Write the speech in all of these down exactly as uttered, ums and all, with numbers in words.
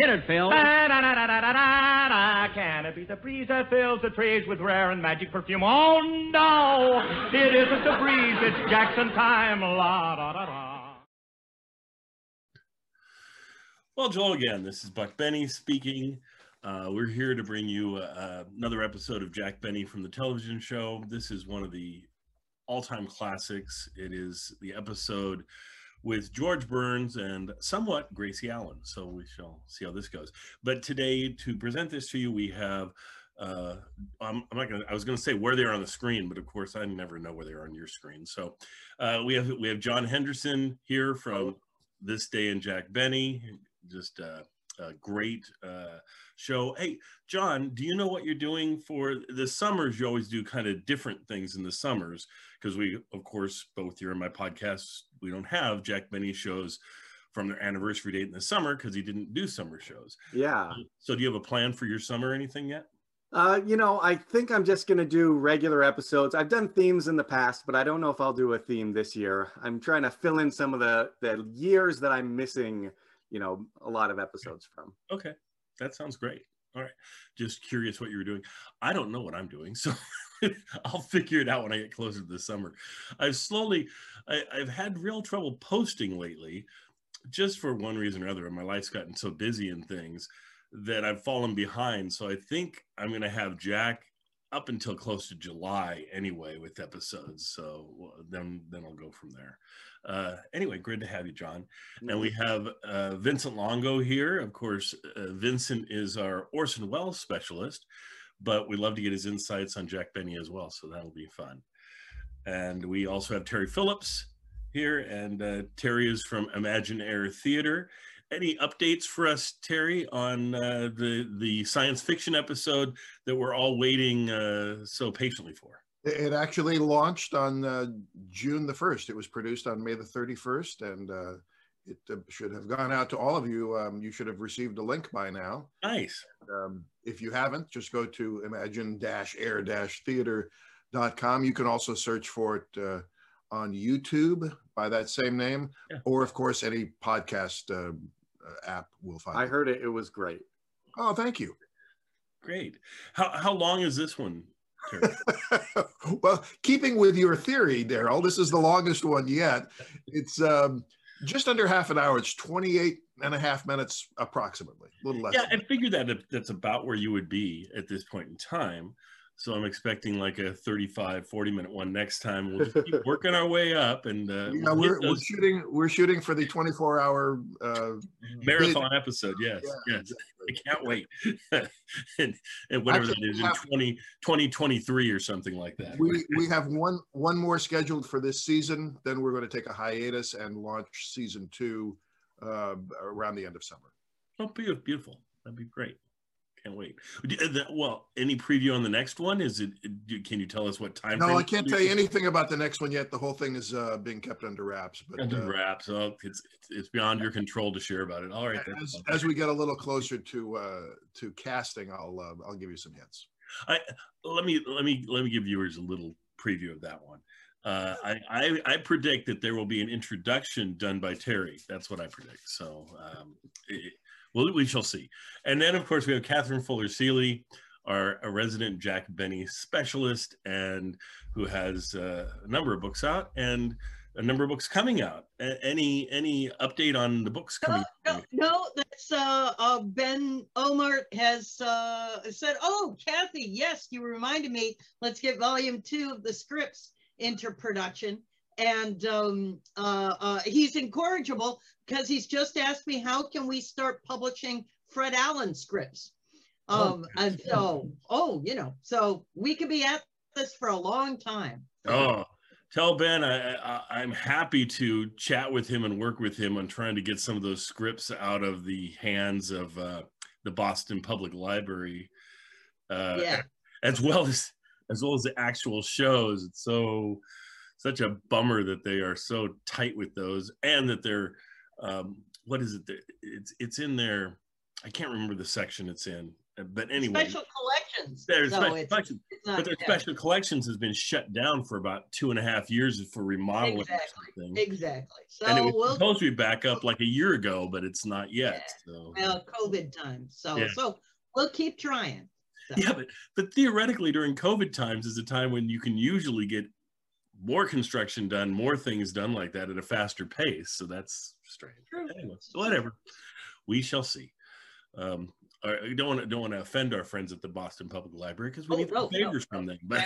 Hit it, Phil. Can it be the breeze that fills the trees with rare and magic perfume? Oh, no! It isn't the breeze. It's Jackson time. La da da da. Well, Joel, again, this is Buck Benny speaking. Uh, we're here to bring you uh, another episode of Jack Benny from the television show. This is one of the all-time classics. It is the episode with George Burns and somewhat Gracie Allen. So we shall see how this goes. But today, to present this to you, we have, uh, I'm, I'm not gonna, I was gonna say where they are on the screen, but of course I never know where they are on your screen. So uh, we have we have John Henderson here from This Day in Jack Benny, just uh, a great uh, show. Hey, John, do you know what you're doing for the summers? You always do kind of different things in the summers, because we, of course, both here in my podcast, we don't have Jack Benny shows from their anniversary date in the summer because he didn't do summer shows. Yeah. So do you have a plan for your summer or anything yet? Uh, you know, I think I'm just going to do regular episodes. I've done themes in the past, but I don't know if I'll do a theme this year. I'm trying to fill in some of the, the years that I'm missing, you know, a lot of episodes from. Okay. That sounds great. All right. Just curious what you were doing. I don't know what I'm doing, so I'll figure it out when I get closer to the summer. I've slowly, I, I've had real trouble posting lately, just for one reason or other. My life's gotten so busy in things that I've fallen behind. So I think I'm going to have Jack up until close to July anyway with episodes. So then, then I'll go from there. Uh, anyway, great to have you, John. And we have uh, Vincent Longo here. Of course, uh, Vincent is our Orson Welles specialist, but we'd love to get his insights on Jack Benny as well, so that'll be fun. And we also have Terry Phillips here, and uh, Terry is from Imagine Air Theater. Any updates for us, Terry, on uh, the, the science fiction episode that we're all waiting uh, so patiently for? It actually launched on uh, June the first. It was produced on May the thirty-first, and uh, it uh, should have gone out to all of you. Um, you should have received a link by now. Nice. And, um, if you haven't, just go to imagine air theater dot com. You can also search for it uh, on YouTube by that same name, yeah. Or, of course, any podcast uh, app will find I it. I heard it. It was great. Oh, thank you. Great. How, how long is this one? Well, keeping with your theory, Darryl, this is the longest one yet. It's um, just under half an hour. It's twenty-eight and a half minutes approximately, a little less. Yeah, I figured that that's about where you would be at this point in time. So I'm expecting like a thirty-five, forty minute one next time. We'll just keep working our way up. And uh, yeah, we'll we're, we're shooting we're shooting for the twenty-four hour uh, marathon bid. Episode. Yes, yeah, yes. Exactly. I can't wait. and, and whatever Actually, that is, have, in twenty twenty-three or something like that. We we have one one more scheduled for this season. Then we're going to take a hiatus and launch season two uh, around the end of summer. Oh, beautiful. That'd be great. Can't wait. Well, any preview on the next one? Is it? Can you tell us what time? No, I can't tell you anything about the next one yet. The whole thing is uh, being kept under wraps. But, under uh, wraps. Oh, it's it's beyond your control to share about it. All right. As, as we get a little closer to uh, to casting, I'll uh, I'll give you some hints. I let me let me let me give viewers a little preview of that one. Uh, I, I I predict that there will be an introduction done by Terry. That's what I predict. So. Um, it, Well, we shall see. And then, of course, we have Catherine Fuller-Seeley, our a resident Jack Benny specialist, and who has uh, a number of books out and a number of books coming out. A any any update on the books coming no, out? No, no, that's uh, uh, Ben Omar has uh, said, oh, Kathy, yes, you reminded me. Let's get volume two of the scripts into production. And um, uh, uh, he's incorrigible because he's just asked me, how can we start publishing Fred Allen scripts? Um, oh, and so, oh, you know, so we could be at this for a long time. Oh, tell Ben I, I, I'm happy to chat with him and work with him on trying to get some of those scripts out of the hands of uh, the Boston Public Library, uh, yeah. as well as as well as the actual shows. It's so. Such a bummer that they are so tight with those, and that they're, um, what is it? It's it's in their, I can't remember the section it's in, but anyway. Special collections. There's so special it's, collections. It's not, but their yeah. special collections has been shut down for about two and a half years for remodeling. Exactly. Or something. Exactly. So and it was we'll, supposed to be back up like a year ago, but it's not yet. Yeah. So. Well, COVID time. So yeah. so we'll keep trying. So. Yeah, but but theoretically during COVID times is a time when you can usually get more construction done, more things done like that at a faster pace. So that's strange. True. Anyway, whatever. We shall see. Um, I don't want to don't want to offend our friends at the Boston Public Library because we oh, need no, favors no, from them. But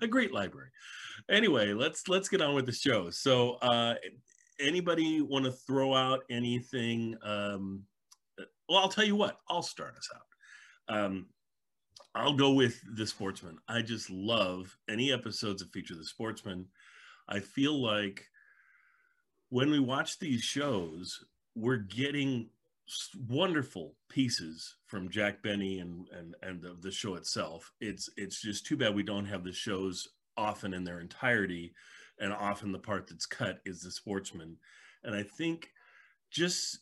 a great library. Anyway, let's let's get on with the show. So, uh, anybody want to throw out anything? Um, well, I'll tell you what. I'll start us out. Um, I'll go with The Sportsman. I just love any episodes that feature The Sportsman. I feel like when we watch these shows, we're getting wonderful pieces from Jack Benny and and and the, the show itself. It's it's just too bad we don't have the shows often in their entirety, and often the part that's cut is The Sportsman. And I think just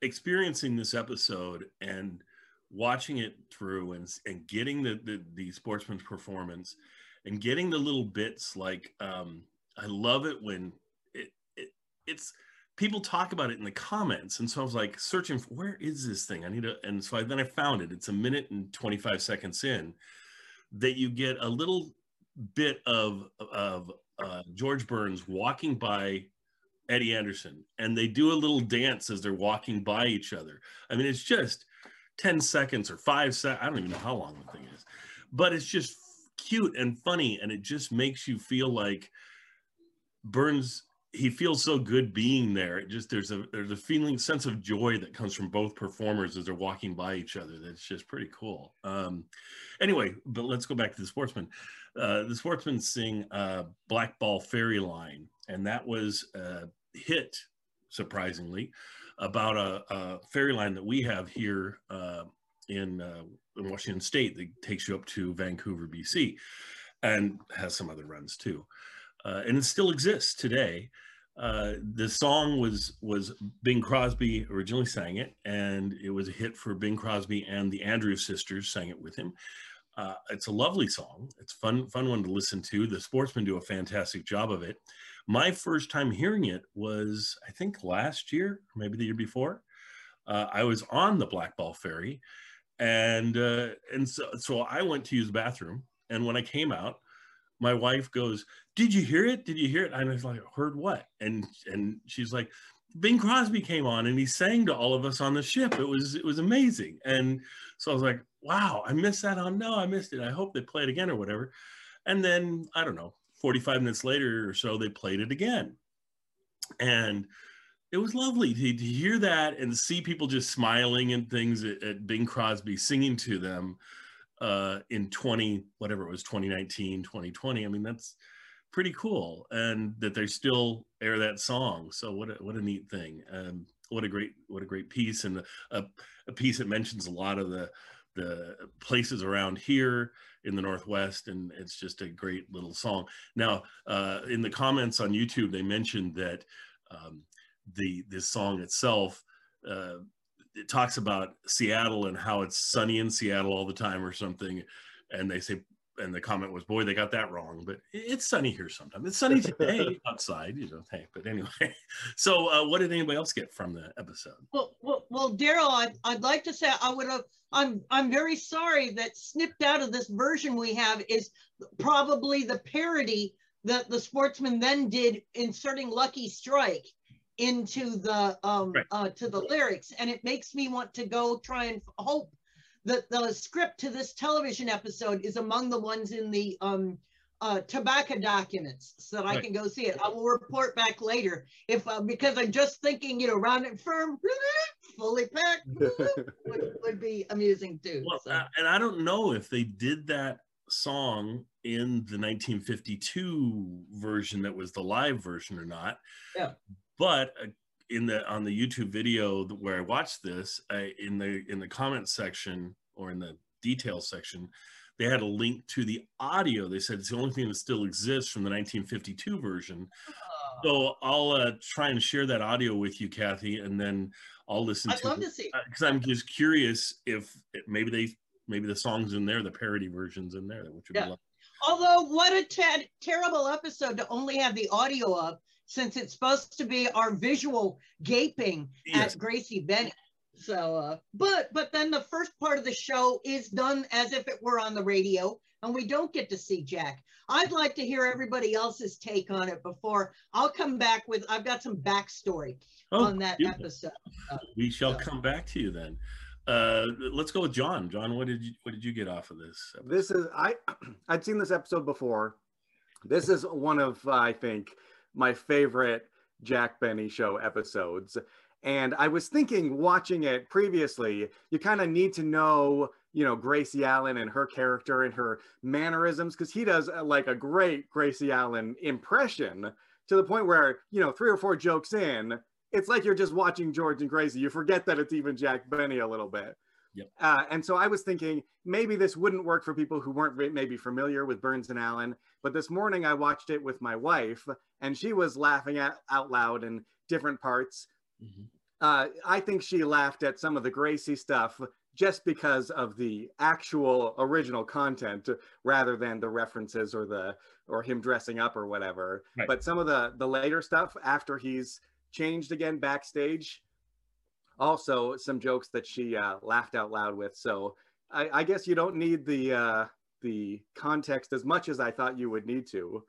experiencing this episode and watching it through and and getting the the, the Sportsman's performance and getting the little bits like um, I love it when it, it it's. People talk about it in the comments. And so I was like searching for, where is this thing? I need to, and so I, then I found it. It's a minute and twenty-five seconds in that you get a little bit of, of uh, George Burns walking by Eddie Anderson. And they do a little dance as they're walking by each other. I mean, it's just ten seconds or five seconds. I don't even know how long the thing is, but it's just cute and funny. And it just makes you feel like Burns, he feels so good being there. It just there's a there's a feeling sense of joy that comes from both performers as they're walking by each other. That's just pretty cool. Um, anyway, but let's go back to The Sportsman. Uh, the Sportsmen sing uh, "Black Ball Ferry" line, and that was a hit, surprisingly, about a, a ferry line that we have here uh, in, uh, in Washington State that takes you up to Vancouver, B C, and has some other runs too. Uh, and it still exists today. Uh, the song was was Bing Crosby originally sang it, and it was a hit for Bing Crosby, and the Andrews Sisters sang it with him. Uh, it's a lovely song. It's fun fun one to listen to. The Sportsmen do a fantastic job of it. My first time hearing it was, I think, last year, maybe the year before. Uh, I was on the Black Ball Ferry, and uh, and so so I went to use the bathroom, and when I came out, my wife goes, "Did you hear it? Did you hear it?" And I was like, "Heard what?" And and she's like, "Bing Crosby came on and he sang to all of us on the ship. It was it was amazing." And so I was like, "Wow, I missed that on no, I missed it. I hope they play it again or whatever." And then I don't know, forty-five minutes later or so, they played it again, and it was lovely to, to hear that and see people just smiling and things at, at Bing Crosby singing to them. Uh, in twenty, whatever it was, twenty nineteen, twenty twenty. I mean, that's pretty cool. And that they still air that song. So what a, what a neat thing. Um, what a great, what a great piece. And a, a piece that mentions a lot of the, the places around here in the Northwest. And it's just a great little song. Now, uh, in the comments on YouTube, they mentioned that um, the this song itself, uh, it talks about Seattle and how it's sunny in Seattle all the time or something. And they say, and the comment was, boy, they got that wrong, but it's sunny here sometimes. It's sunny today outside, you know, hey, but anyway. So uh, what did anybody else get from the episode? Well, well, well Daryl, I'd, I'd like to say I would have, I'm, I'm very sorry that snipped out of this version we have is probably the parody that The Sportsman then did inserting Lucky Strike into the um right. uh to the lyrics, and it makes me want to go try and hope that the script to this television episode is among the ones in the um uh tobacco documents so that right. I can go see it. I will report back later if uh, because I'm just thinking, you know, round and firm, fully packed would, would be amusing too. Well, so. uh, and I don't know if they did that song in the nineteen fifty-two version that was the live version or not. Yeah. But in the on the YouTube video where I watched this, I, in the in the comments section or in the details section, they had a link to the audio. They said it's the only thing that still exists from the nineteen fifty-two version. So I'll uh, try and share that audio with you, Kathy, and then I'll listen. I'd to love it. to see because I'm just curious if maybe they maybe the song's in there, the parody version's in there, which would yeah. be lovely. Although what a te terrible episode to only have the audio of, since it's supposed to be our visual gaping yes. at Gracie Benny. So, uh, but but then the first part of the show is done as if it were on the radio, and we don't get to see Jack. I'd like to hear everybody else's take on it before I'll come back with, I've got some backstory oh, on that beautiful. episode. Uh, we shall so. come back to you then. Uh, let's go with John. John, what did you what did you get off of this episode? This is I I'd seen this episode before. This is one of uh, I think my favorite Jack Benny show episodes. And I was thinking, watching it previously, you kind of need to know, you know, Gracie Allen and her character and her mannerisms, because he does uh, like a great Gracie Allen impression, to the point where, you know, three or four jokes in, it's like you're just watching George and Gracie. You forget that it's even Jack Benny a little bit. Yep. Uh, and so I was thinking maybe this wouldn't work for people who weren't maybe familiar with Burns and Allen. But this morning I watched it with my wife, and she was laughing at, out loud in different parts. Mm-hmm. uh, I think she laughed at some of the Gracie stuff just because of the actual original content rather than the references or the or him dressing up or whatever. Right. But some of the the later stuff after he's changed again backstage, also some jokes that she uh, laughed out loud with. So I, I guess you don't need the uh, the context as much as I thought you would need to.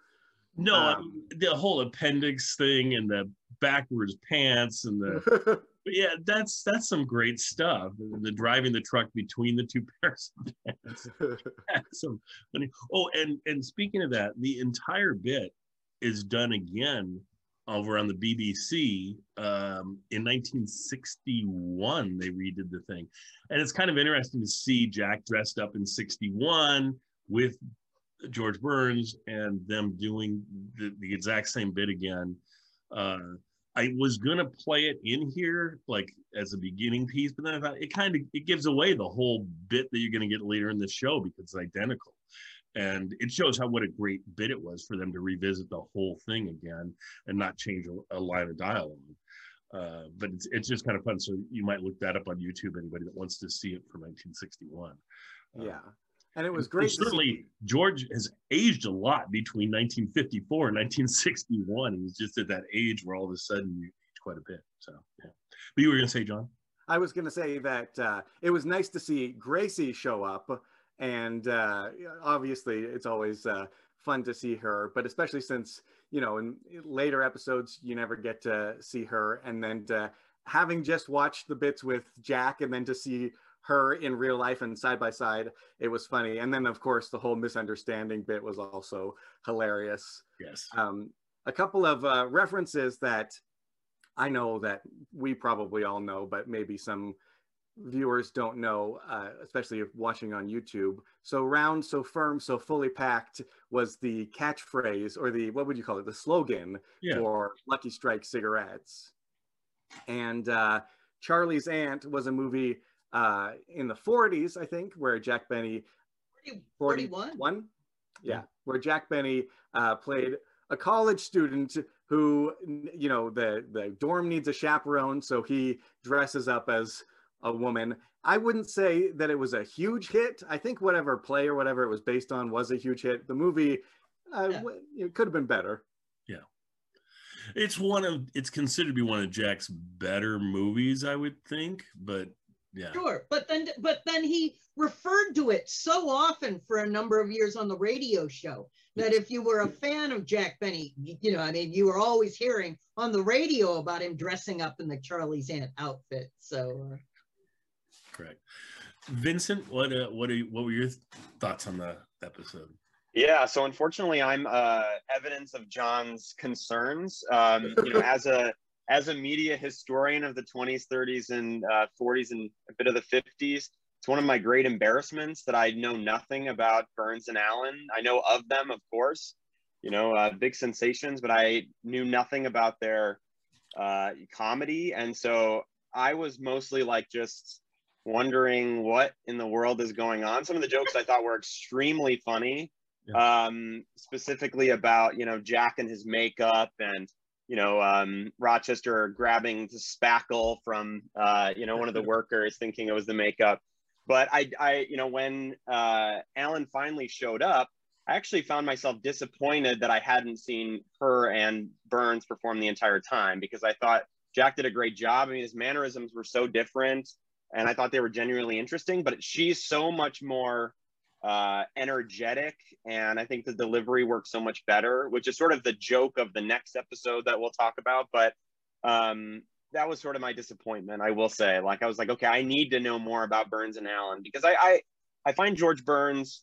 No, um, I mean, the whole appendix thing and the backwards pants and the yeah, that's that's some great stuff. The driving the truck between the two pairs of pants. That's some funny. Oh, and and speaking of that, the entire bit is done again over on the B B C um, in nineteen sixty-one. They redid the thing, and it's kind of interesting to see Jack dressed up in sixty-one with George Burns and them doing the, the exact same bit again. Uh, I was gonna play it in here like as a beginning piece, but then I thought it kind of it gives away the whole bit that you're gonna get later in the show because it's identical, and it shows how what a great bit it was for them to revisit the whole thing again and not change a, a line of dialogue. Uh, but it's it's just kind of fun. So you might look that up on YouTube. Anybody that wants to see it from nineteen sixty-one. Uh, yeah. And it was great. And certainly, George has aged a lot between nineteen fifty-four and nineteen sixty-one. He was just at that age where all of a sudden you age quite a bit. So, yeah. But you were going to say, John? I was going to say that uh, it was nice to see Gracie show up. And uh, obviously, it's always uh, fun to see her. But especially since, you know, in later episodes, you never get to see her. And then uh, having just watched the bits with Jack and then to see her in real life and side by side, it was funny. And then of course the whole misunderstanding bit was also hilarious. Yes. Um, a couple of uh, references that I know that we probably all know, but maybe some viewers don't know, uh, especially if watching on YouTube. So round, so firm, so fully packed was the catchphrase, or the, what would you call it? The slogan yeah. for Lucky Strike cigarettes. And uh, Charlie's Aunt was a movie uh in the forties, I think, where Jack Benny forty-one yeah where Jack Benny uh played a college student who, you know, the the dorm needs a chaperone, so he dresses up as a woman. I wouldn't say that it was a huge hit. I think whatever play or whatever it was based on was a huge hit. The movie uh yeah. it could have been better. Yeah. It's one of it's considered to be one of Jack's better movies, I would think, but yeah. Sure, but then but then he referred to it so often for a number of years on the radio show that if you were a fan of Jack Benny, you know, I mean, you were always hearing on the radio about him dressing up in the Charlie's Aunt outfit. So, uh... correct. Vincent, what uh, what are you, what were your thoughts on the episode? Yeah, so unfortunately, I'm uh, evidence of John's concerns. Um, you know, as a As a media historian of the twenties, thirties, and uh, forties, and a bit of the fifties, it's one of my great embarrassments that I know nothing about Burns and Allen. I know of them, of course, you know, uh, big sensations, but I knew nothing about their uh, comedy. And so I was mostly like just wondering what in the world is going on. Some of the jokes I thought were extremely funny, yeah. um, specifically about, you know, Jack and his makeup and you know, um, Rochester grabbing the spackle from, uh, you know, one of the workers thinking it was the makeup. But I, I you know, when uh, Allen finally showed up, I actually found myself disappointed that I hadn't seen her and Burns perform the entire time, because I thought Jack did a great job. I mean, his mannerisms were so different, and I thought they were genuinely interesting, but she's so much more uh, energetic, and I think the delivery works so much better, which is sort of the joke of the next episode that we'll talk about. But um, that was sort of my disappointment, I will say. Like, I was like, okay, I need to know more about Burns and Allen, because I, I, I find George Burns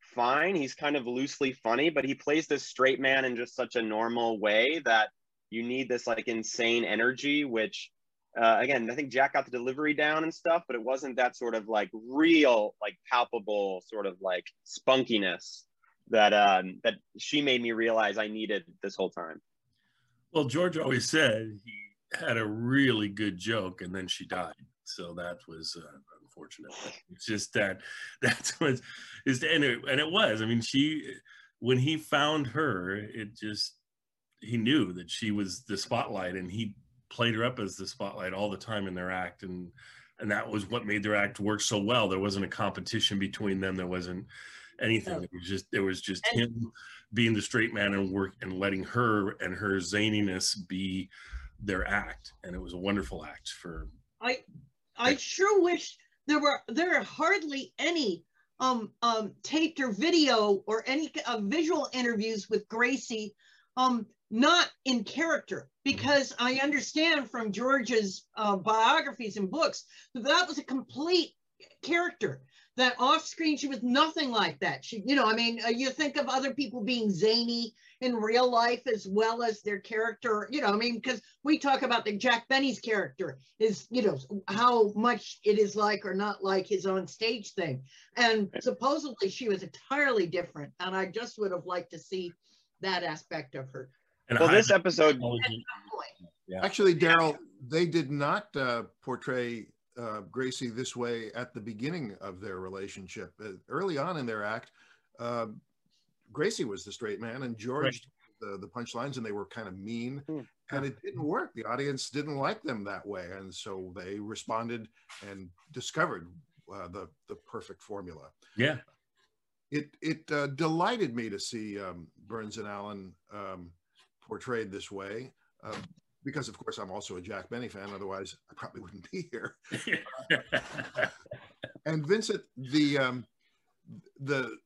fine. He's kind of loosely funny, but he plays this straight man in just such a normal way that you need this like insane energy, which uh, again, I think Jack got the delivery down and stuff, but it wasn't that sort of like real, like palpable sort of like spunkiness that, um, that she made me realize I needed this whole time. Well, George always said he had a really good joke and then she died. So that was uh, unfortunate. It's just that that's what is, and it, and it was, I mean, she, when he found her, it just, he knew that she was the spotlight, and he played her up as the spotlight all the time in their act. And, and that was what made their act work so well. There wasn't a competition between them. There wasn't anything. It was just, there was just him being the straight man and work and letting her and her zaniness be their act. And it was a wonderful act for. I, I sure wish there were, there are hardly any um, um, taped or video or any uh, visual interviews with Gracie, um, not in character, because I understand from George's uh, biographies and books that that was a complete character, that off screen she was nothing like that. She, you know, I mean, uh, you think of other people being zany in real life as well as their character, you know, I mean, because we talk about the Jack Benny's character is, you know, how much it is like or not like his own stage thing. And supposedly she was entirely different. And I just would have liked to see that aspect of her. And well, I, this episode, actually, Daryl, they did not uh, portray uh, Gracie this way at the beginning of their relationship. Uh, early on in their act, uh, Gracie was the straight man and George right. the, the punchlines, and they were kind of mean, mm. and it didn't work. The audience didn't like them that way, and so they responded and discovered uh, the, the perfect formula. Yeah. It, it uh, delighted me to see um, Burns and Allen um, portrayed this way, uh, because of course I'm also a Jack Benny fan, otherwise I probably wouldn't be here. And Vincent, the, um, the,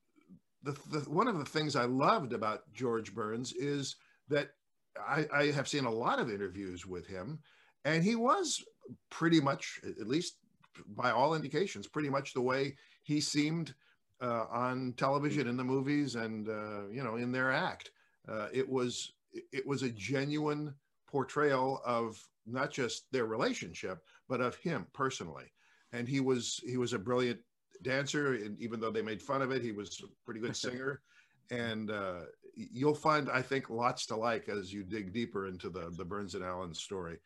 the, the, one of the things I loved about George Burns is that I, I have seen a lot of interviews with him, and he was pretty much, at least by all indications, pretty much the way he seemed Uh, on television, in the movies, and uh, you know, in their act. Uh, it was it was a genuine portrayal of not just their relationship, but of him personally. And he was he was a brilliant dancer, and even though they made fun of it, he was a pretty good singer. And uh, you'll find, I think, lots to like as you dig deeper into the the Burns and Allen story.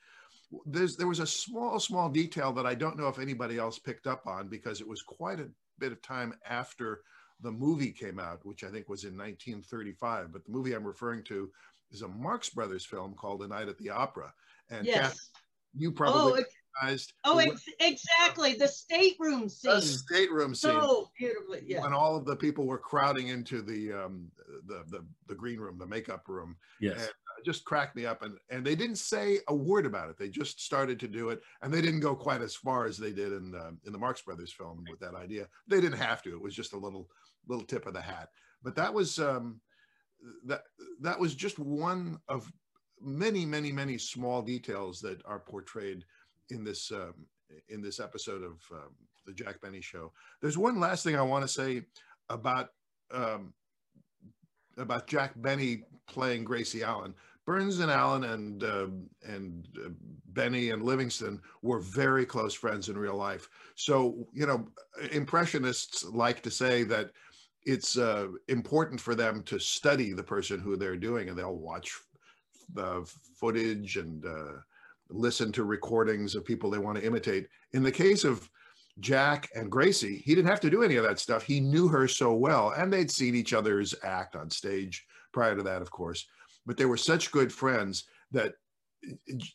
There's there was a small small detail that I don't know if anybody else picked up on, because it was quite a bit of time after the movie came out, which I think was in nineteen thirty-five, but the movie I'm referring to is a Marx Brothers film called A Night at the Opera. And yes. Kath, you probably oh, it, recognized- Oh, the ex exactly, the stateroom scene. The stateroom scene. So beautifully, yeah. When all of the people were crowding into the, um, the, the, the green room, the makeup room. Yes. And it just cracked me up. And, and they didn't say a word about it. They just started to do it. And they didn't go quite as far as they did in, um, in the Marx Brothers film with that idea. They didn't have to. It was just a little little tip of the hat. But that was, um, that, that was just one of many, many, many small details that are portrayed in this, um, in this episode of um, The Jack Benny Show. There's one last thing I want to say about, um, about Jack Benny playing Gracie Allen. Burns and Allen and uh, and uh, Benny and Livingston were very close friends in real life. So, you know, impressionists like to say that it's uh, important for them to study the person who they're doing, and they'll watch the footage and uh, listen to recordings of people they want to imitate. In the case of Jack and Gracie, he didn't have to do any of that stuff. He knew her so well, and they'd seen each other's act on stage prior to that, of course. But they were such good friends that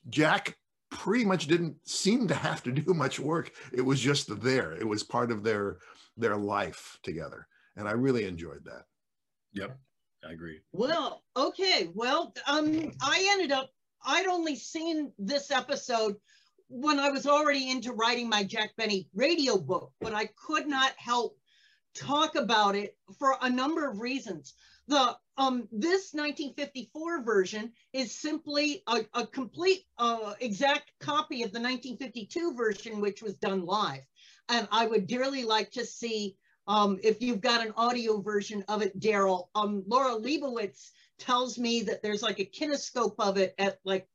Jack pretty much didn't seem to have to do much work. It was just there. It was part of their their life together. And I really enjoyed that. Yep, I agree. Well, okay. Well, um, I ended up, I'd only seen this episode when I was already into writing my Jack Benny radio book, but I could not help talk about it for a number of reasons. The um, this nineteen fifty-four version is simply a, a complete uh, exact copy of the nineteen fifty-two version, which was done live. And I would dearly like to see um, if you've got an audio version of it, Daryl. Um, Laura Leibowitz tells me that there's like a kinescope of it at like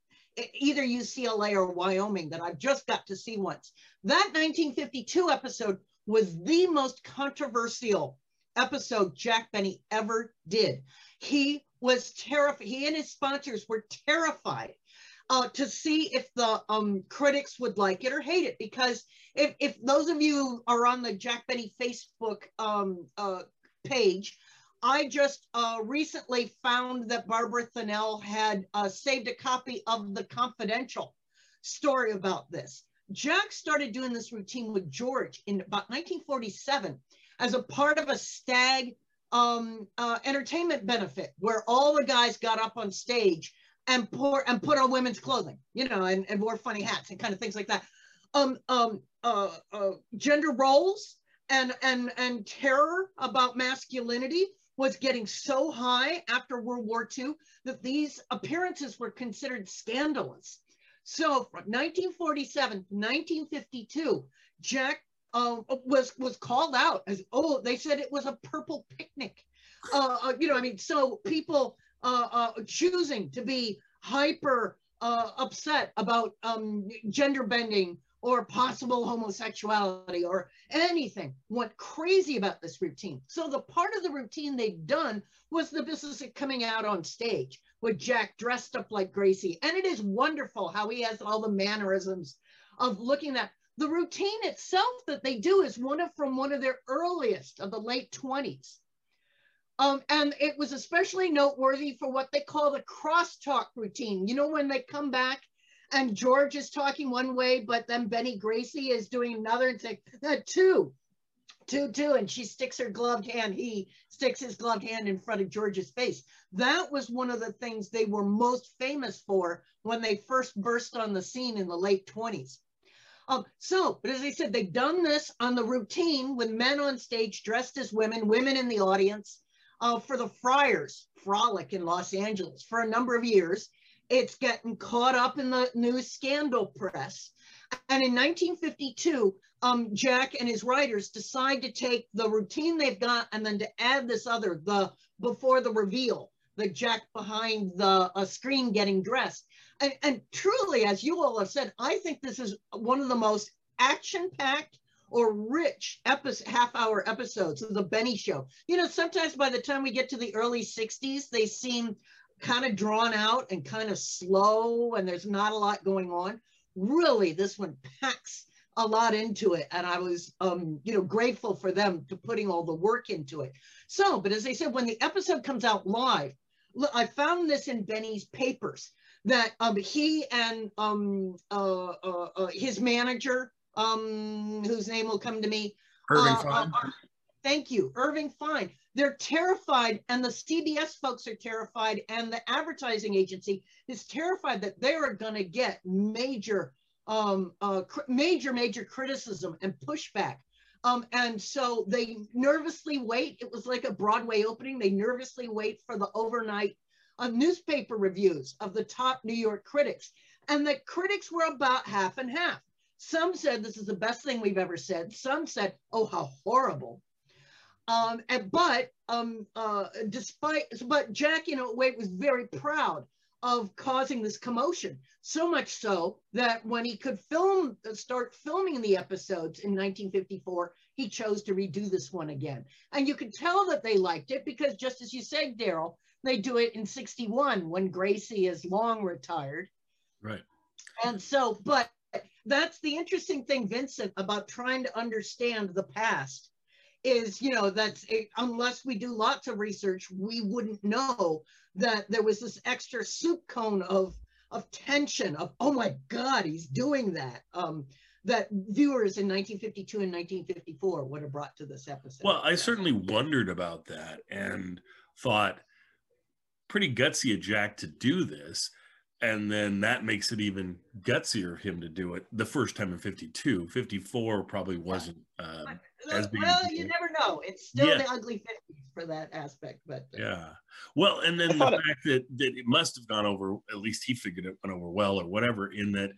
either U C L A or Wyoming that I've just got to see once. That nineteen fifty-two episode was the most controversial episode Jack Benny ever did. He was terrified. He and his sponsors were terrified uh, to see if the um, critics would like it or hate it. Because if, if those of you are on the Jack Benny Facebook um, uh, page, I just uh, recently found that Barbara Thunell had uh, saved a copy of the Confidential story about this. Jack started doing this routine with George in about nineteen forty-seven as a part of a stag um, uh, entertainment benefit where all the guys got up on stage and, pour, and put on women's clothing, you know, and, and wore funny hats and kind of things like that. Um, um, uh, uh, gender roles and, and, and terror about masculinity was getting so high after World War Two that these appearances were considered scandalous. So from nineteen forty-seven to nineteen fifty-two, Jack uh, was, was called out as, oh, they said it was a purple picnic. Uh, you know, I mean, so people uh, uh, choosing to be hyper uh, upset about um, gender bending or possible homosexuality or anything went crazy about this routine. So the part of the routine they'd done was the business of coming out on stage with Jack dressed up like Gracie. And it is wonderful how he has all the mannerisms of looking at. The routine itself that they do is one of from one of their earliest of the late twenties. Um, and it was especially noteworthy for what they call the crosstalk routine. You know, when they come back and George is talking one way, but then Benny Gracie is doing another and saying, two, two, two, and she sticks her gloved hand, he sticks his gloved hand in front of George's face. That was one of the things they were most famous for when they first burst on the scene in the late twenties. Um, so, but as I said, they've done this on the routine with men on stage dressed as women, women in the audience, uh, for the Friars frolic in Los Angeles for a number of years. It's getting caught up in the news scandal press. And in nineteen fifty-two, um, Jack and his writers decide to take the routine they've got and then to add this other, the before the reveal, the Jack behind the uh, screen getting dressed. And, and truly, as you all have said, I think this is one of the most action-packed or rich half-hour episodes of The Benny Show. You know, sometimes by the time we get to the early sixties, they seem kind of drawn out and kind of slow, and there's not a lot going on. Really, this one packs a lot into it, and I was, um, you know, grateful for them to putting all the work into it. So, but as I said, when the episode comes out live, look, I found this in Benny's papers that um, he and um, uh, uh, uh, his manager, um, whose name will come to me, Irving uh, Fine. Uh, thank you, Irving Fine. They're terrified, and the C B S folks are terrified, and the advertising agency is terrified that they are going to get major, um, uh, major, major criticism and pushback. Um, and so they nervously wait. It was like a Broadway opening. They nervously wait for the overnight uh, newspaper reviews of the top New York critics. And the critics were about half and half. Some said, this is the best thing we've ever said. Some said, oh, how horrible. Um, and, but um, uh, despite, but Jack, you know, Wade was very proud of causing this commotion, so much so that when he could film, start filming the episodes in nineteen fifty-four, he chose to redo this one again. And you could tell that they liked it because, just as you said, Daryl, they do it in sixty-one when Gracie is long retired. Right. And so, but that's the interesting thing, Vincent, about trying to understand the past. Is, you know, that's it, unless we do lots of research, we wouldn't know that there was this extra soup cone of of tension, of, oh my God, he's doing that, um, that viewers in nineteen fifty-two and nineteen fifty-four would have brought to this episode. Well, I certainly wondered about that and thought, pretty gutsy of Jack to do this. And then that makes it even gutsier of him to do it the first time in fifty-two. fifty-four probably wasn't um, as big. Well, you never know. It's still yeah. the ugly fifties for that aspect. But uh, yeah. Well, and then the fact that, that it must have gone over, at least he figured it went over well or whatever, in that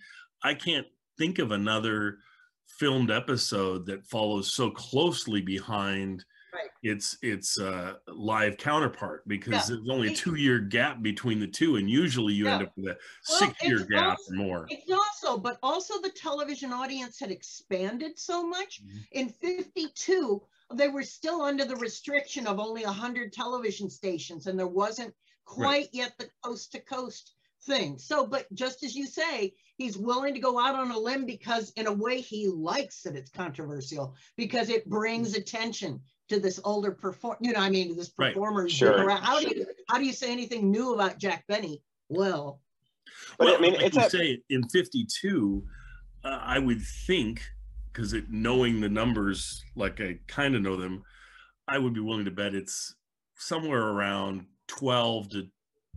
I can't think of another filmed episode that follows so closely behind right. its its uh, live counterpart, because yeah. there's only a two-year gap between the two, and usually you yeah. end up with a well, six-year gap also, or more. It's also, but also the television audience had expanded so much. Mm-hmm. In fifty-two, they were still under the restriction of only one hundred television stations, and there wasn't quite right. yet the coast-to-coast thing. So, but just as you say, he's willing to go out on a limb because in a way he likes that it's controversial, because it brings attention to this older perform, you know, I mean, to this performer. Right. Sure. How sure. do you how do you say anything new about Jack Benny? Well, but well, I mean, like it's you say in fifty-two, uh, I would think, because it knowing the numbers like I kind of know them, I would be willing to bet it's somewhere around twelve to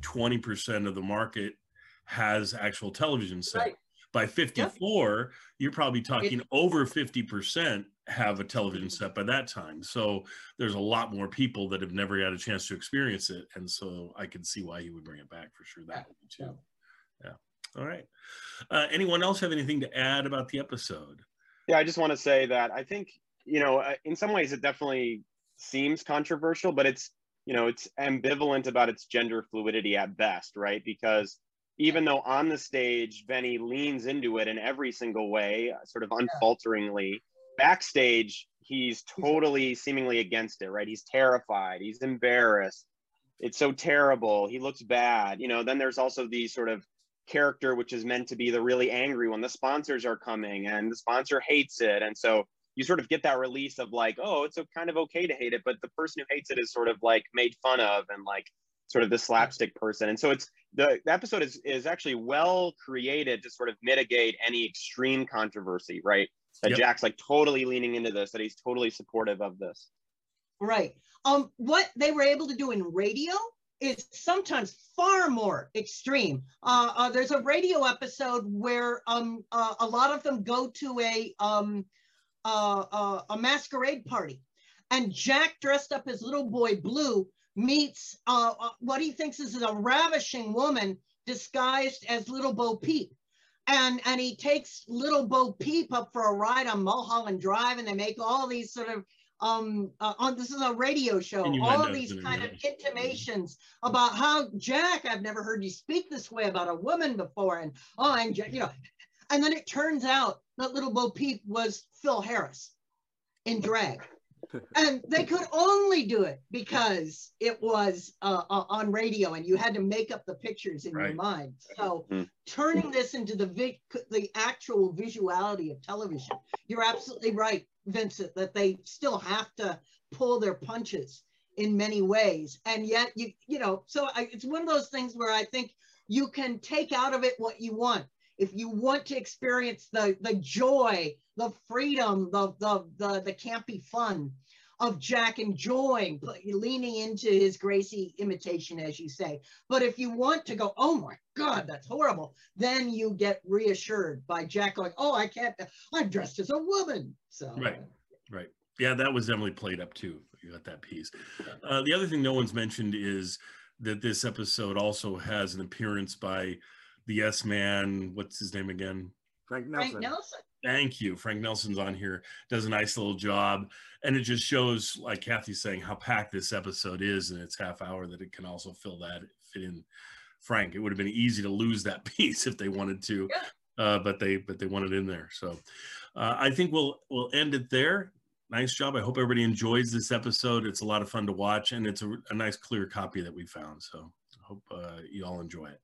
twenty percent of the market has actual television set. Right. By fifty-four, yep. you're probably talking it, over fifty percent have a television set by that time. So there's a lot more people that have never had a chance to experience it. And so I can see why he would bring it back for sure. That would be too. Yeah. All right. Uh, anyone else have anything to add about the episode? Yeah, I just want to say that I think, you know, uh, in some ways it definitely seems controversial, but it's, you know, it's ambivalent about its gender fluidity at best, right? Because even though on the stage, Benny leans into it in every single way, sort of unfalteringly, backstage, he's totally seemingly against it, right? He's terrified, he's embarrassed, it's so terrible, he looks bad, you know, then there's also the sort of character which is meant to be the really angry one, the sponsors are coming and the sponsor hates it, and so you sort of get that release of like, oh, it's a kind of okay to hate it, but the person who hates it is sort of like made fun of and like sort of the slapstick person. And so it's the, the episode is, is actually well created to sort of mitigate any extreme controversy, right? That yep. Jack's like totally leaning into this, that he's totally supportive of this. Right. Um, what they were able to do in radio is sometimes far more extreme. Uh, uh, there's a radio episode where um, uh, a lot of them go to a, um, uh, uh, a masquerade party, and Jack dressed up as Little Boy Blue meets uh, uh, what he thinks is a ravishing woman disguised as Little Bo Peep. And, and he takes Little Bo Peep up for a ride on Mulholland Drive, and they make all these sort of, um, uh, on, this is a radio show, all of these kind of intimations about how, Jack, I've never heard you speak this way about a woman before, and oh, and you know, and then it turns out that Little Bo Peep was Phil Harris in drag. And they could only do it because it was uh, on radio, and you had to make up the pictures in right. your mind. So mm. turning this into the vi the actual visuality of television, you're absolutely right, Vincent, that they still have to pull their punches in many ways. And yet, you you know, so I, it's one of those things where I think you can take out of it what you want. If you want to experience the, the joy, the freedom, the, the, the, the campy fun of Jack enjoying, leaning into his Gracie imitation, as you say. But if you want to go, oh my God, that's horrible, then you get reassured by Jack going, oh, I can't, I'm dressed as a woman. So right, right. Yeah, that was definitely played up too. You got that piece. Uh, the other thing no one's mentioned is that this episode also has an appearance by the Yes Man, what's his name again? Frank Nelson. Frank Nelson. Thank you. Frank Nelson's on here, does a nice little job. And it just shows, like Kathy's saying, how packed this episode is in its half hour, that it can also fill that, fit in Frank. It would have been easy to lose that piece if they wanted to, yeah. uh, but they but they wanted in there. So uh, I think we'll we'll end it there. Nice job. I hope everybody enjoys this episode. It's a lot of fun to watch, and it's a, a nice clear copy that we found. So I hope uh, you all enjoy it.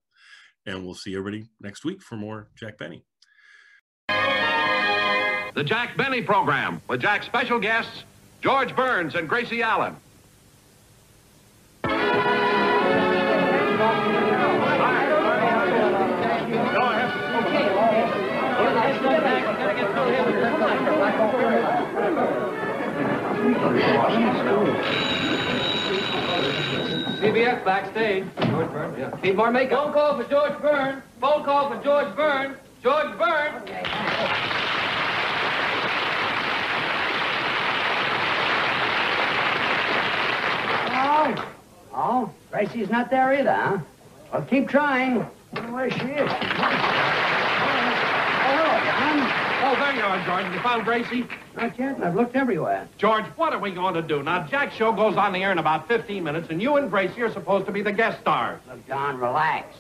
And we'll see everybody next week for more Jack Benny. The Jack Benny Program with Jack's special guests, George Burns and Gracie Allen. C B S backstage. George Burns, yeah. Need more makeup. Phone call for George Burns. Phone call for George Burns. George Burns. Okay. Oh. Oh, Gracie's not there either, huh? Well, keep trying. I don't know where she is. Oh, hello, John. Oh, there you are, George. You found Gracie? Not yet. I've looked everywhere. George, what are we going to do? Now, Jack's show goes on the air in about fifteen minutes, and you and Gracie are supposed to be the guest stars. Look, Don, relax.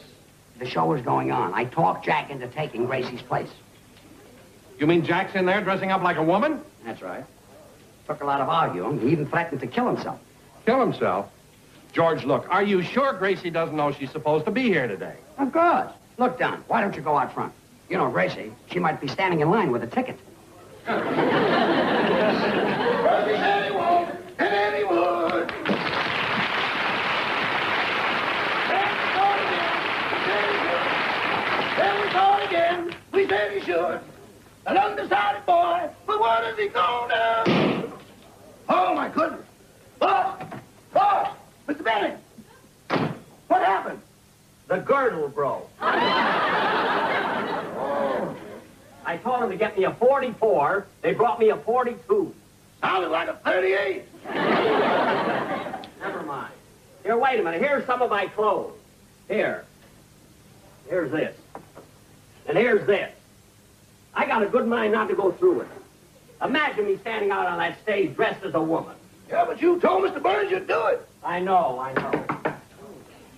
The show is going on. I talked Jack into taking Gracie's place. You mean Jack's in there dressing up like a woman? That's right. Took a lot of arguing. He even threatened to kill himself. Kill himself? George, look, are you sure Gracie doesn't know she's supposed to be here today? Of course. Look, Don, why don't you go out front? You know, Gracie, she might be standing in line with a ticket. Anyone, anyone. There we go again. We said he should. An undecided boy, but what is he gonna do? Oh, my goodness. Boss, boss, Mister Benny. What happened? The girdle broke. I told them to get me a forty-four. They brought me a forty-two. Sounded like a thirty-eight. Never mind. Here, wait a minute. Here's some of my clothes. Here. Here's this. And here's this. I got a good mind not to go through with it. Imagine me standing out on that stage dressed as a woman. Yeah, but you told Mister Burns you'd do it. I know, I know.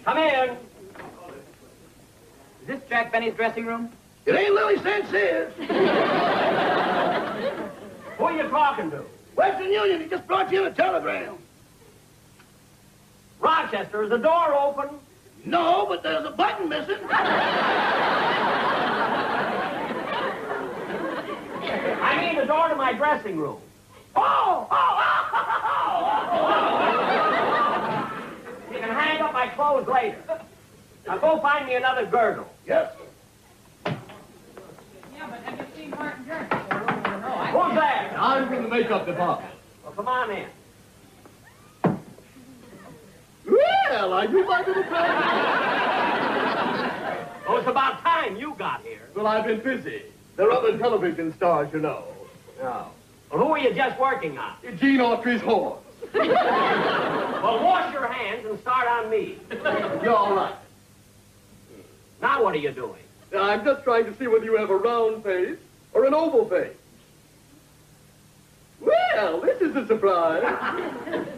Come in. Is this Jack Benny's dressing room? It ain't Lily Sanchez. Who are you talking to? Western Union. He just brought you in a telegram. Rochester, is the door open? No, but there's a button missing. I mean the door to my dressing room. Oh! Oh! Oh! Oh! Oh! You can hang up my clothes later. Now go find me another girdle. Yes, sir. I've just seen Martin Jerk. Who's that? I'm from the makeup department. Well, come on in. Well, I do my little thing. Well, it's about time you got here. Well, I've been busy. They're other television stars, you know. No. Well, who are you just working on? Gene Autry's horse. Well, wash your hands and start on me. You're all right. Now what are you doing? I'm just trying to see whether you have a round face or an oval face. Well, this is a surprise.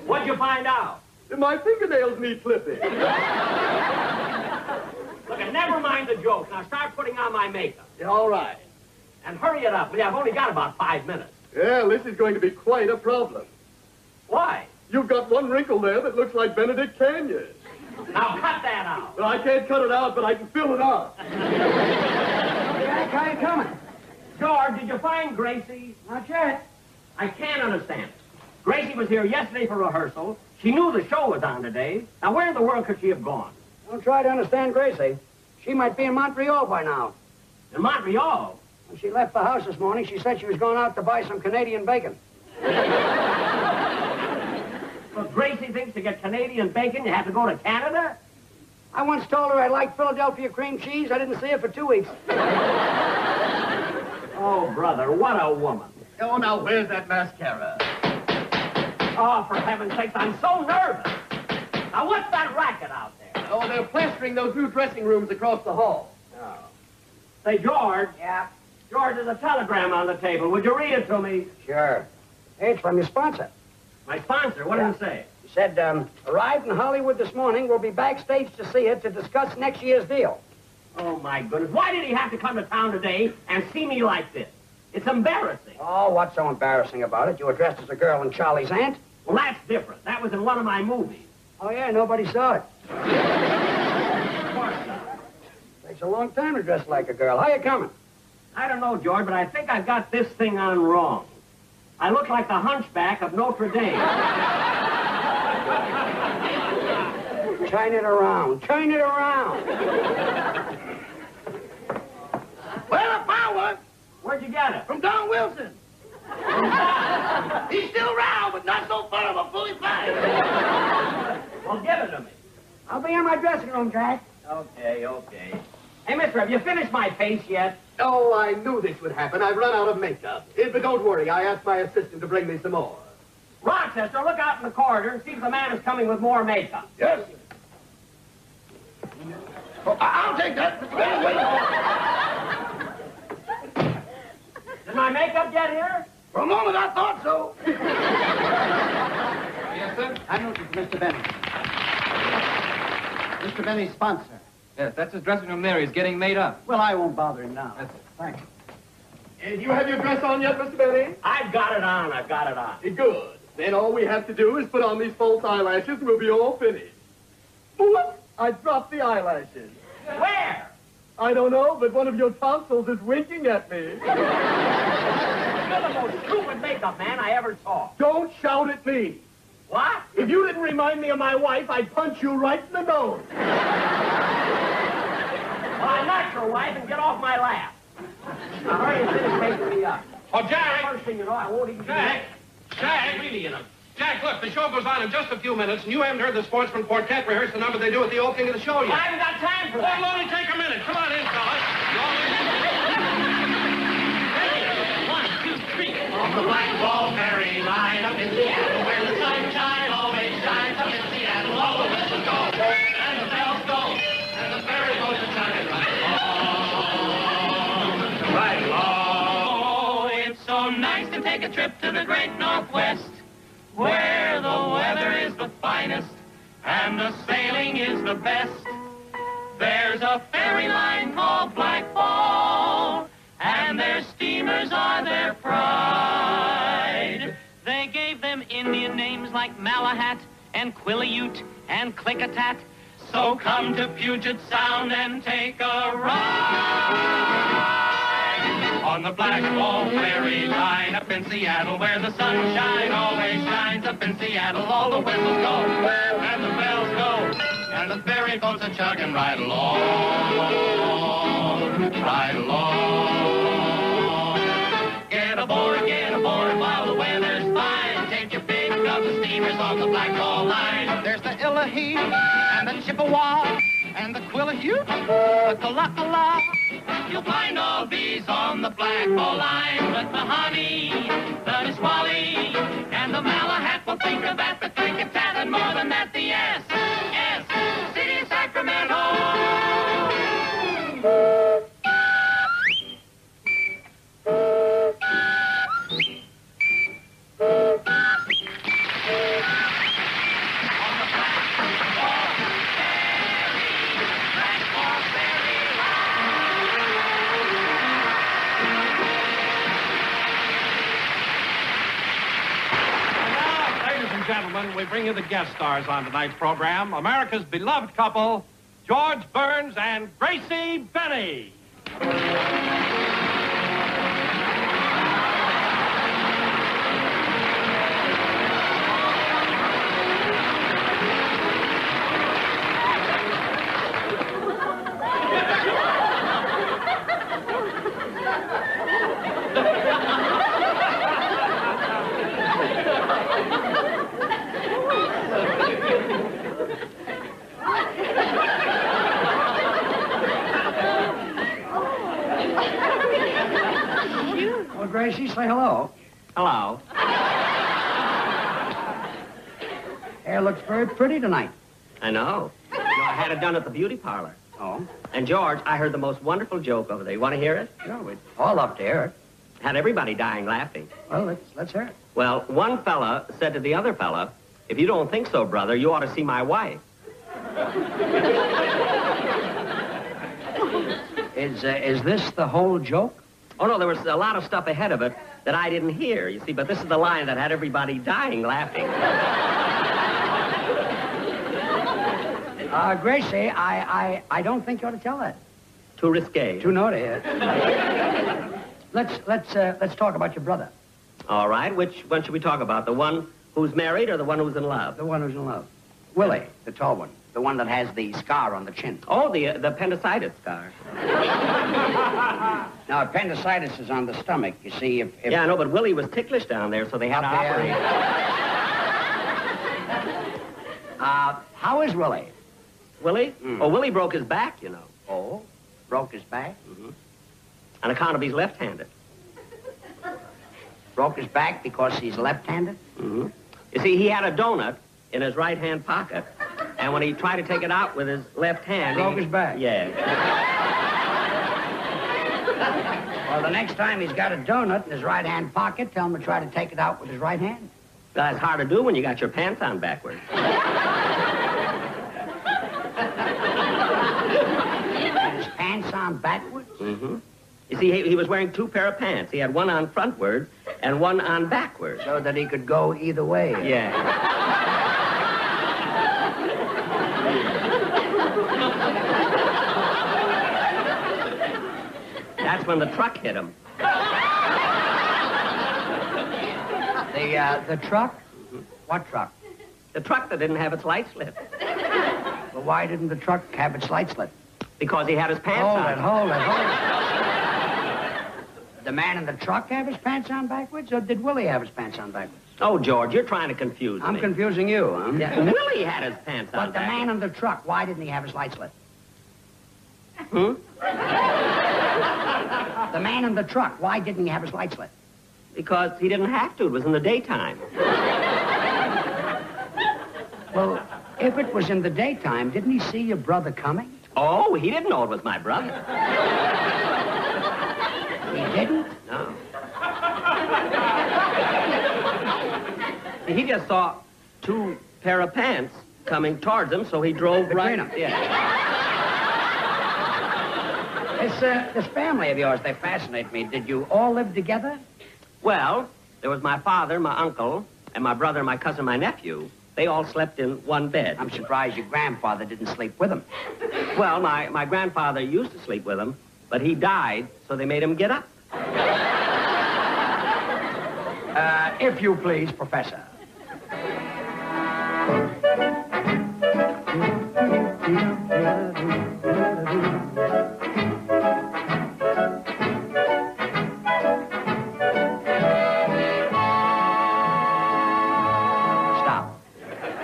What'd you find out? My fingernails need clipping. Look, never mind the joke. Now start putting on my makeup. Yeah, all right. And hurry it up. I've only got about five minutes. Yeah, this is going to be quite a problem. Why? You've got one wrinkle there that looks like Benedict Canyon. Now, cut that out. Well, I can't cut it out, but I can fill it out. Jack, how you coming? George, did you find Gracie? Not yet. I can't understand it. Gracie was here yesterday for rehearsal. She knew the show was on today. Now, where in the world could she have gone? Don't try to understand Gracie. She might be in Montreal by now. In Montreal? When she left the house this morning, she said she was going out to buy some Canadian bacon. Well, Gracie thinks to get Canadian bacon, you have to go to Canada? I once told her I liked Philadelphia cream cheese. I didn't see her for two weeks. Oh, brother, what a woman. Oh, now, where's that mascara? Oh, for heaven's sakes, I'm so nervous. Now, what's that racket out there? Oh, they're plastering those new dressing rooms across the hall. Oh. Say, George. Yeah? George, there's a telegram on the table. Would you read it to me? Sure. Hey, it's from your sponsor. My sponsor, what yeah. did it say? He said, um, arrived in Hollywood this morning. We'll be backstage to see it to discuss next year's deal. Oh, my goodness. Why did he have to come to town today and see me like this? It's embarrassing. Oh, what's so embarrassing about it? You were dressed as a girl in Charlie's Aunt. Well, that's different. That was in one of my movies. Oh, yeah, nobody saw it. Of course not. Takes a long time to dress like a girl. How you coming? I don't know, George, but I think I've got this thing on wrong. I look like the hunchback of Notre Dame. Turn it around. Turn it around. Well, if I was. Where'd you get it? From Don Wilson. He's still around, but not Well, give it to me. I'll be in my dressing room, Jack. Okay, okay. Hey, mister, have you finished my face yet? Oh, I knew this would happen. I've run out of makeup. It, but don't worry. I asked my assistant to bring me some more. Rochester, look out in the corridor and see if the man is coming with more makeup. Yes, sir. Oh, I'll take that. Did my makeup get here? For a moment, I thought so. Yes, sir? I noticed Mister Benny. Mister Benny's sponsor. Yes, that's his dressing room there. He's getting made up. Well, I won't bother him now. That's it. Thank you. And you have your dress on yet, Mister Benny? I've got it on. I've got it on. Good. Then all we have to do is put on these false eyelashes and we'll be all finished. Whoops! I dropped the eyelashes. Where? I don't know, but one of your tonsils is winking at me. You're the most stupid makeup man I ever saw. Don't shout at me. What? If you didn't remind me of my wife, I'd punch you right in the nose. Well, I'm not your wife, and get off my lap. Now, hurry and finish making me up. Oh, Jack! First thing you know, I won't even... Jack! Jack! Really, in him. Jack, look, the show goes on in just a few minutes, and you haven't heard the Sportsman Quartet rehearse the number they do at the opening of the show yet. I haven't got time for that. Well, it'll only take a minute. Come on in, fellas. One, two, three. On the Black Ball Ferry, line up in Seattle, where the sunshine always shines. Up in Seattle, all the vessels go, and the bells go, and the ferry goes to time and right on. Right on. Oh, it's so nice to take a trip to the great Northwest, where the weather is the finest and the sailing is the best. There's a ferry line called Black Ball, and their steamers are their pride. They gave them Indian names like Malahat and Quileute and Clickatat. So come to Puget Sound and take a ride on the Black Ball Ferry line up in Seattle, where the sunshine always shines. Up in Seattle, all the whistles go, and the bells go, and the ferry boats are chugging right along, right along. Get aboard, get aboard, while the weather's fine. Take your pick of the steamers on the Black Ball line. There's the Illahee, and the Chippewa, and the Quileute, the Kalakala. You'll find all these on the Black Ball line. But the honey, the Nisqually, and the Malahat will think of that, the Clickatat, and more than that, the S, S, City of Sacramento. Gentlemen, we bring you the guest stars on tonight's program, America's beloved couple, George Burns and Gracie Benny. Well, Gracie, say hello. Hello. Hair looks very pretty tonight. I know. You know, I had it done at the beauty parlor. Oh? And, George, I heard the most wonderful joke over there. You want to hear it? Sure, we'd all love to hear it. Had everybody dying laughing. Well, let's, let's hear it. Well, one fella said to the other fella, if you don't think so, brother, you ought to see my wife. Is, uh, is this the whole joke? Oh, no, there was a lot of stuff ahead of it that I didn't hear, you see, but this is the line that had everybody dying laughing. Uh, Gracie, I, I, I don't think you ought to tell that. Too risque. Too naughty. Let's, let's, uh, let's talk about your brother. All right, which one should we talk about? The one who's married or the one who's in love? The one who's in love. Willie, the tall one. The one that has the scar on the chin. Oh, the, uh, the appendicitis scar. Now, appendicitis is on the stomach, you see, if... if... Yeah, I know, but Willie was ticklish down there, so they had Up to there. operate. uh, How is Willie? Willie? Mm. Oh, Willie broke his back, you know. Oh? Broke his back? Mm-hmm. On account of he's left-handed. Broke his back because he's left-handed? Mm-hmm. You see, he had a donut in his right-hand pocket, and when he tried to take it out with his left hand... Broke he... his back? Yeah. Well, the next time he's got a donut in his right-hand pocket, tell him to try to take it out with his right hand. Well, that's hard to do when you got your pants on backwards. His pants on backwards? Mm-hmm. You see, he, he was wearing two pair of pants. He had one on frontward and one on backward. So that he could go either way. Yeah. That's when the truck hit him. The, uh, the truck? Mm-hmm. What truck? The truck that didn't have its light slit. Well, why didn't the truck have its light slit? Because he had his pants hold on. It, hold it, hold it. The man in the truck have his pants on backwards, or did Willie have his pants on backwards? Oh, George, you're trying to confuse me. I'm confusing you, huh? Yeah. Willie had his pants on backwards. But the man in the truck, why didn't he have his light slit? Hmm? The man in the truck, why didn't he have his light slit? Because he didn't have to. It was in the daytime. Well, if it was in the daytime, didn't he see your brother coming? Oh, he didn't know it was my brother. He didn't? No. He just saw two pair of pants coming towards him, so he drove between right... them. Yeah. This, uh, this family of yours, they fascinate me. Did you all live together? Well, there was my father, my uncle, and my brother, my cousin, my nephew. They all slept in one bed. I'm surprised your grandfather didn't sleep with them. Well, my, my grandfather used to sleep with them, but he died, so they made him get up. Uh, if you please, Professor. Stop.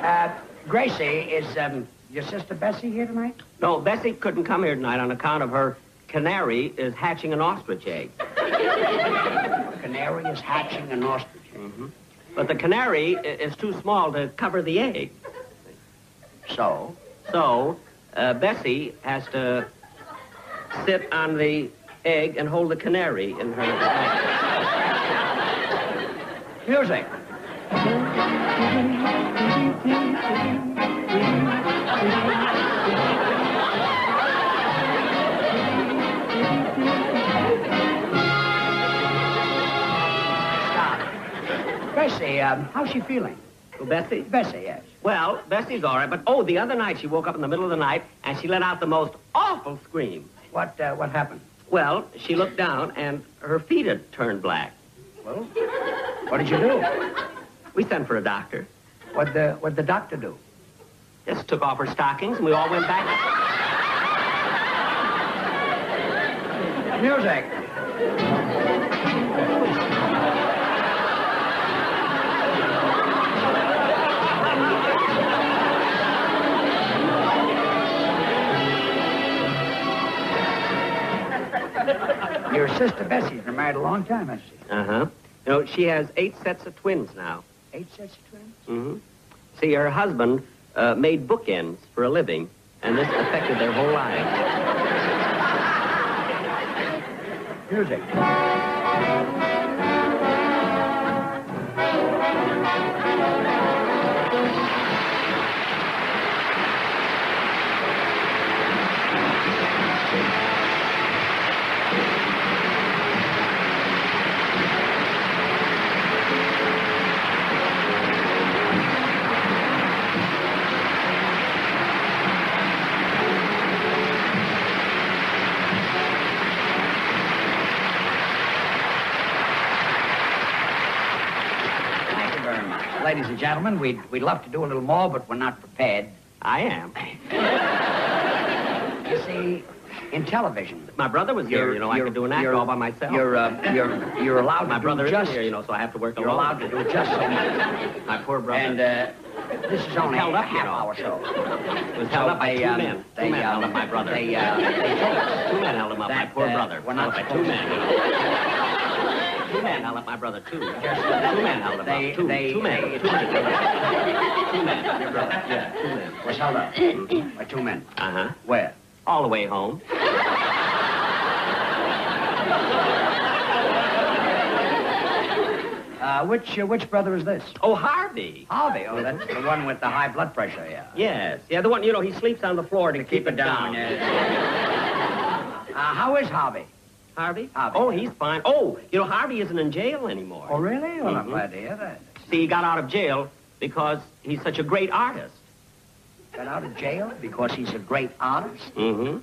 Uh, Gracie, is um, your sister Bessie here tonight? No, Bessie couldn't come here tonight on account of her... Canary is hatching an ostrich egg. Canary is hatching an ostrich egg. Mm-hmm. But the canary is too small to cover the egg. So? So, uh, Bessie has to sit on the egg and hold the canary in her hand. Music. Bessie, um, how's she feeling? Oh, Bessie? Bessie, yes. Well, Bessie's all right, but, oh, the other night she woke up in the middle of the night and she let out the most awful scream. What, uh, what happened? Well, she looked down and her feet had turned black. Well, what did you do? We sent for a doctor. What'd the, what'd the doctor do? Just took off her stockings and we all went back. Music. Your sister Bessie's been married a long time, hasn't she? Uh-huh. You know, she has eight sets of twins now. Eight sets of twins? Mm-hmm. See, her husband uh, made bookends for a living, and this affected their whole lives. Music. Ladies and gentlemen, we'd, we'd love to do a little more, but we're not prepared. I am. You see, in television. My brother was you're, here, you know. I could do an act all by myself. You're, uh, you're, you're allowed my to brother do just... Here, you know, so I have to work you're alone. You're allowed to do just so much. My poor brother. And, uh, this is only held a up, half you know. Hour show. It was so held up by two um, men. They, two men held up my brother. They, uh, they told us. Two men held up that, my poor uh, brother. We're not by two men, you know. Two men held up my brother, too. Just uh, two men held up. They, two, they, two men. They, two men. Two men. Your brother. Yeah, two men. Was held up by two men. Uh-huh. Where? All the way home. Uh, which uh, which brother is this? Oh, Harvey. Harvey? Oh, that's the one with the high blood pressure, yeah. Yes. Yeah, the one, you know, he sleeps on the floor to, to keep, keep it down. down. Yeah. Uh, how is Harvey? Harvey? Harvey? Oh, he's fine. Oh, you know, Harvey isn't in jail anymore. Oh, really? Well, mm-hmm. I'm glad to hear that. See, he got out of jail because he's such a great artist. Got out of jail because he's a great artist? Mm-hmm.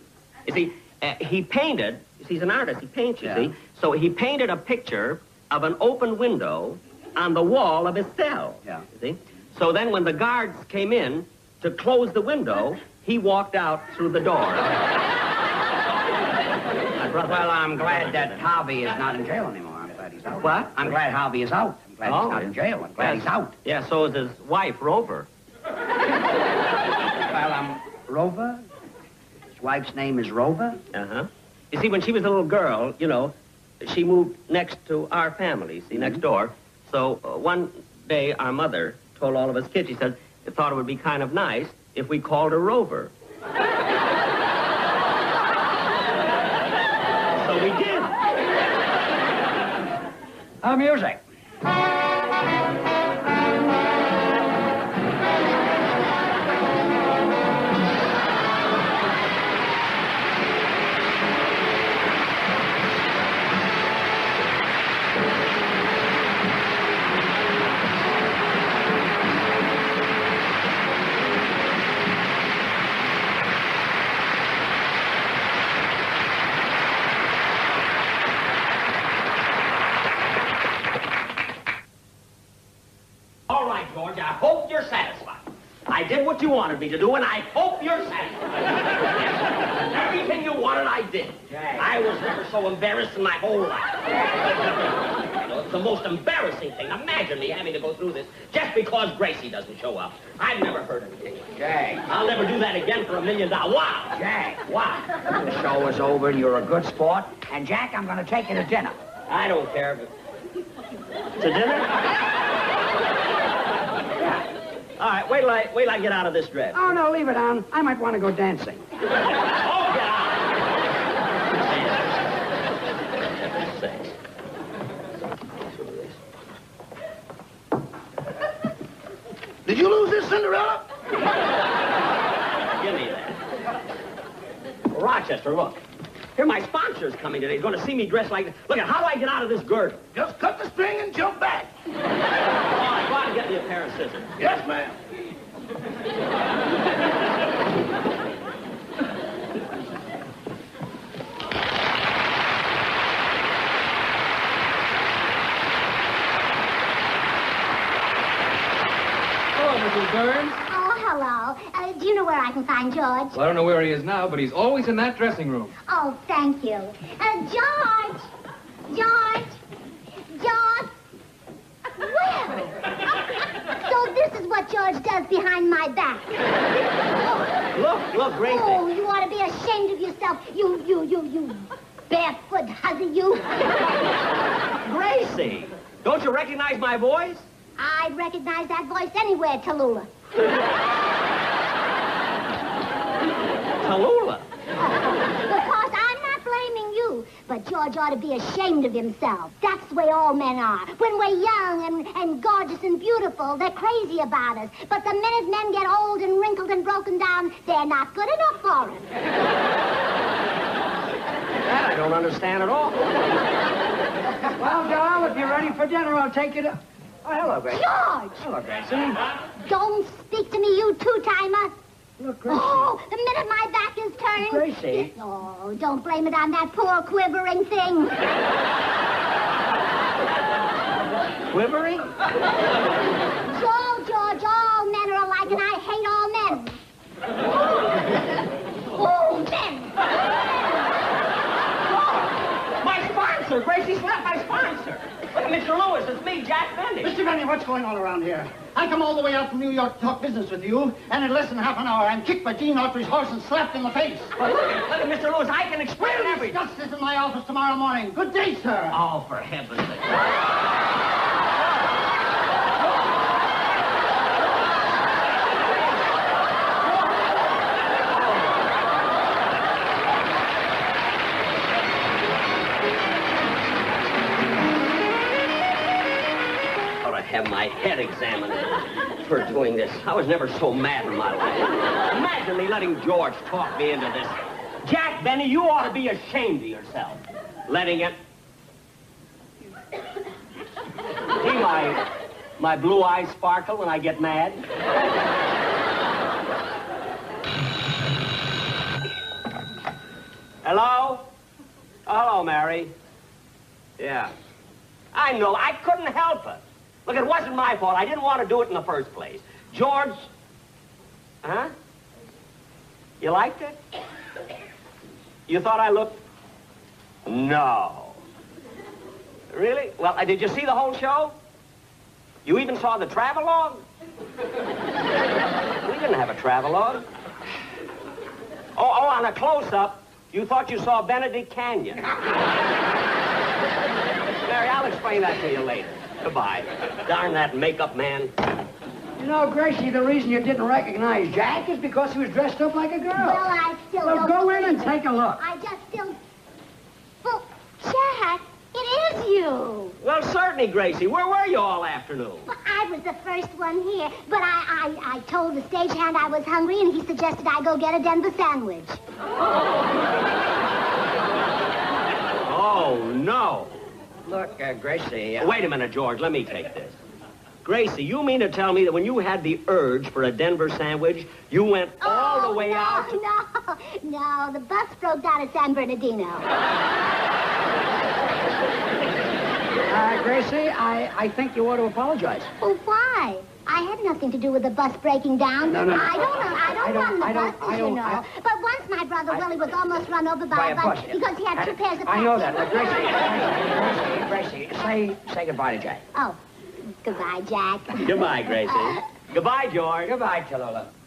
You see, uh, he painted... He's an artist. He paints, you yeah. see. So he painted a picture of an open window on the wall of his cell. Yeah. You see? So then when the guards came in to close the window, he walked out through the door. Well, I'm glad that Harvey is not in jail anymore. I'm glad he's out. What? I'm glad Harvey is out. I'm glad oh, he's not in jail. I'm glad yes. he's out. Yeah, so is his wife, Rover. Well, um, Rover? His wife's name is Rover? Uh-huh. You see, when she was a little girl, you know, she moved next to our family, see, mm-hmm. next door. So uh, one day our mother told all of us kids, she said, she thought it would be kind of nice if we called her Rover. So we did. Our music. What you wanted me to do, and I hope you're satisfied. Everything you wanted, I did. Jack. I was never so embarrassed in my whole life. You know, it's the most embarrassing thing. Imagine me having to go through this just because Gracie doesn't show up. I've never heard anything like that. I'll never do that again for a million dollars. Wow. Jack. Wow. The show is over, and you're a good sport. And, Jack, I'm going to take you to dinner. I don't care. But... To dinner? All right, wait till, I, wait till I get out of this dress. Oh, no, leave it on. I might want to go dancing. Oh, get out. Six. Did you lose this, Cinderella? Give me that. Rochester, look. Here, my sponsor's coming today. He's going to see me dressed like this. Look, how do I get out of this girdle? Just cut the string and jump back. Get me a pair of scissors. Yes, ma'am. Hello, Missus Burns. Oh, hello. Uh, do you know where I can find George? Well, I don't know where he is now, but he's always in that dressing room. Oh, thank you. Uh, George! George! George! Well, so this is what George does behind my back. Look, look, Gracie. Oh, you ought to be ashamed of yourself, you, you, you, you barefoot hussy, you. Gracie, don't you recognize my voice? I'd recognize that voice anywhere, Tallulah. Tallulah? Oh, because I'm not blaming you, but George ought to be ashamed of himself. That's the way all men are. When we're young and, and gorgeous and beautiful, they're crazy about us. But the minute men get old and wrinkled and broken down, they're not good enough for us. That I don't understand at all. Well, doll, if you're ready for dinner, I'll take you to... Oh, hello, Gracie. George! Hello, Gracie. Don't speak to me, you two-timer. Look, Gracie. Oh, the minute my back is turned. Gracie. Oh, don't blame it on that poor quivering thing. Quivering? So, George, all men are alike, and I hate all men. Oh, men. He's not my sponsor. Look, Mister Lewis, it's me, Jack Benny. Mister Benny, what's going on around here? I come all the way out from New York to talk business with you, and in less than half an hour, I'm kicked by Gene Autry's horse and slapped in the face. Well, look, look, Mister Lewis, I can explain we'll everything. We'll discuss this in my office tomorrow morning. Good day, sir. Oh, for heaven's sake. Have my head examined for doing this. I was never so mad in my life. Imagine me letting George talk me into this. Jack Benny, you ought to be ashamed of yourself. Letting it... See my, my blue eyes sparkle when I get mad? Hello? Oh, hello, Mary. Yeah. I know. I couldn't help it. Look, it wasn't my fault. I didn't want to do it in the first place. George... Huh? You liked it? You thought I looked... No. Really? Well, uh, did you see the whole show? You even saw the travelogue? We didn't have a travelogue. Oh, oh, on a close-up, you thought you saw Benedict Canyon. Mary, I'll explain that to you later. Goodbye. Darn that makeup man. You know, Gracie, the reason you didn't recognize Jack is because he was dressed up like a girl. Well, I still Well, don't go in and take a look. I just still... Well, Jack, it is you. Well, certainly, Gracie. Where were you all afternoon? Well, I was the first one here, but I, I, I told the stagehand I was hungry, and he suggested I go get a Denver sandwich. Oh, oh no. Look, uh, Gracie... Uh... Wait a minute, George. Let me take this. Gracie, you mean to tell me that when you had the urge for a Denver sandwich, you went oh, all the way no, out to... no, no, no. The bus broke down at San Bernardino. uh, Gracie, I, I think you ought to apologize. Well, why? I had nothing to do with the bus breaking down. No, no, no. I don't, I don't, I don't run the I don't, buses, I don't, you know. I don't, but once my brother I, Willie was almost run over by, by a bus, bus because he had I, two pairs of I know that. Look, Gracie, Gracie, Gracie, say, say goodbye to Jack. Oh, goodbye, Jack. Goodbye, Gracie. Uh, goodbye, George. Goodbye, Tallulah.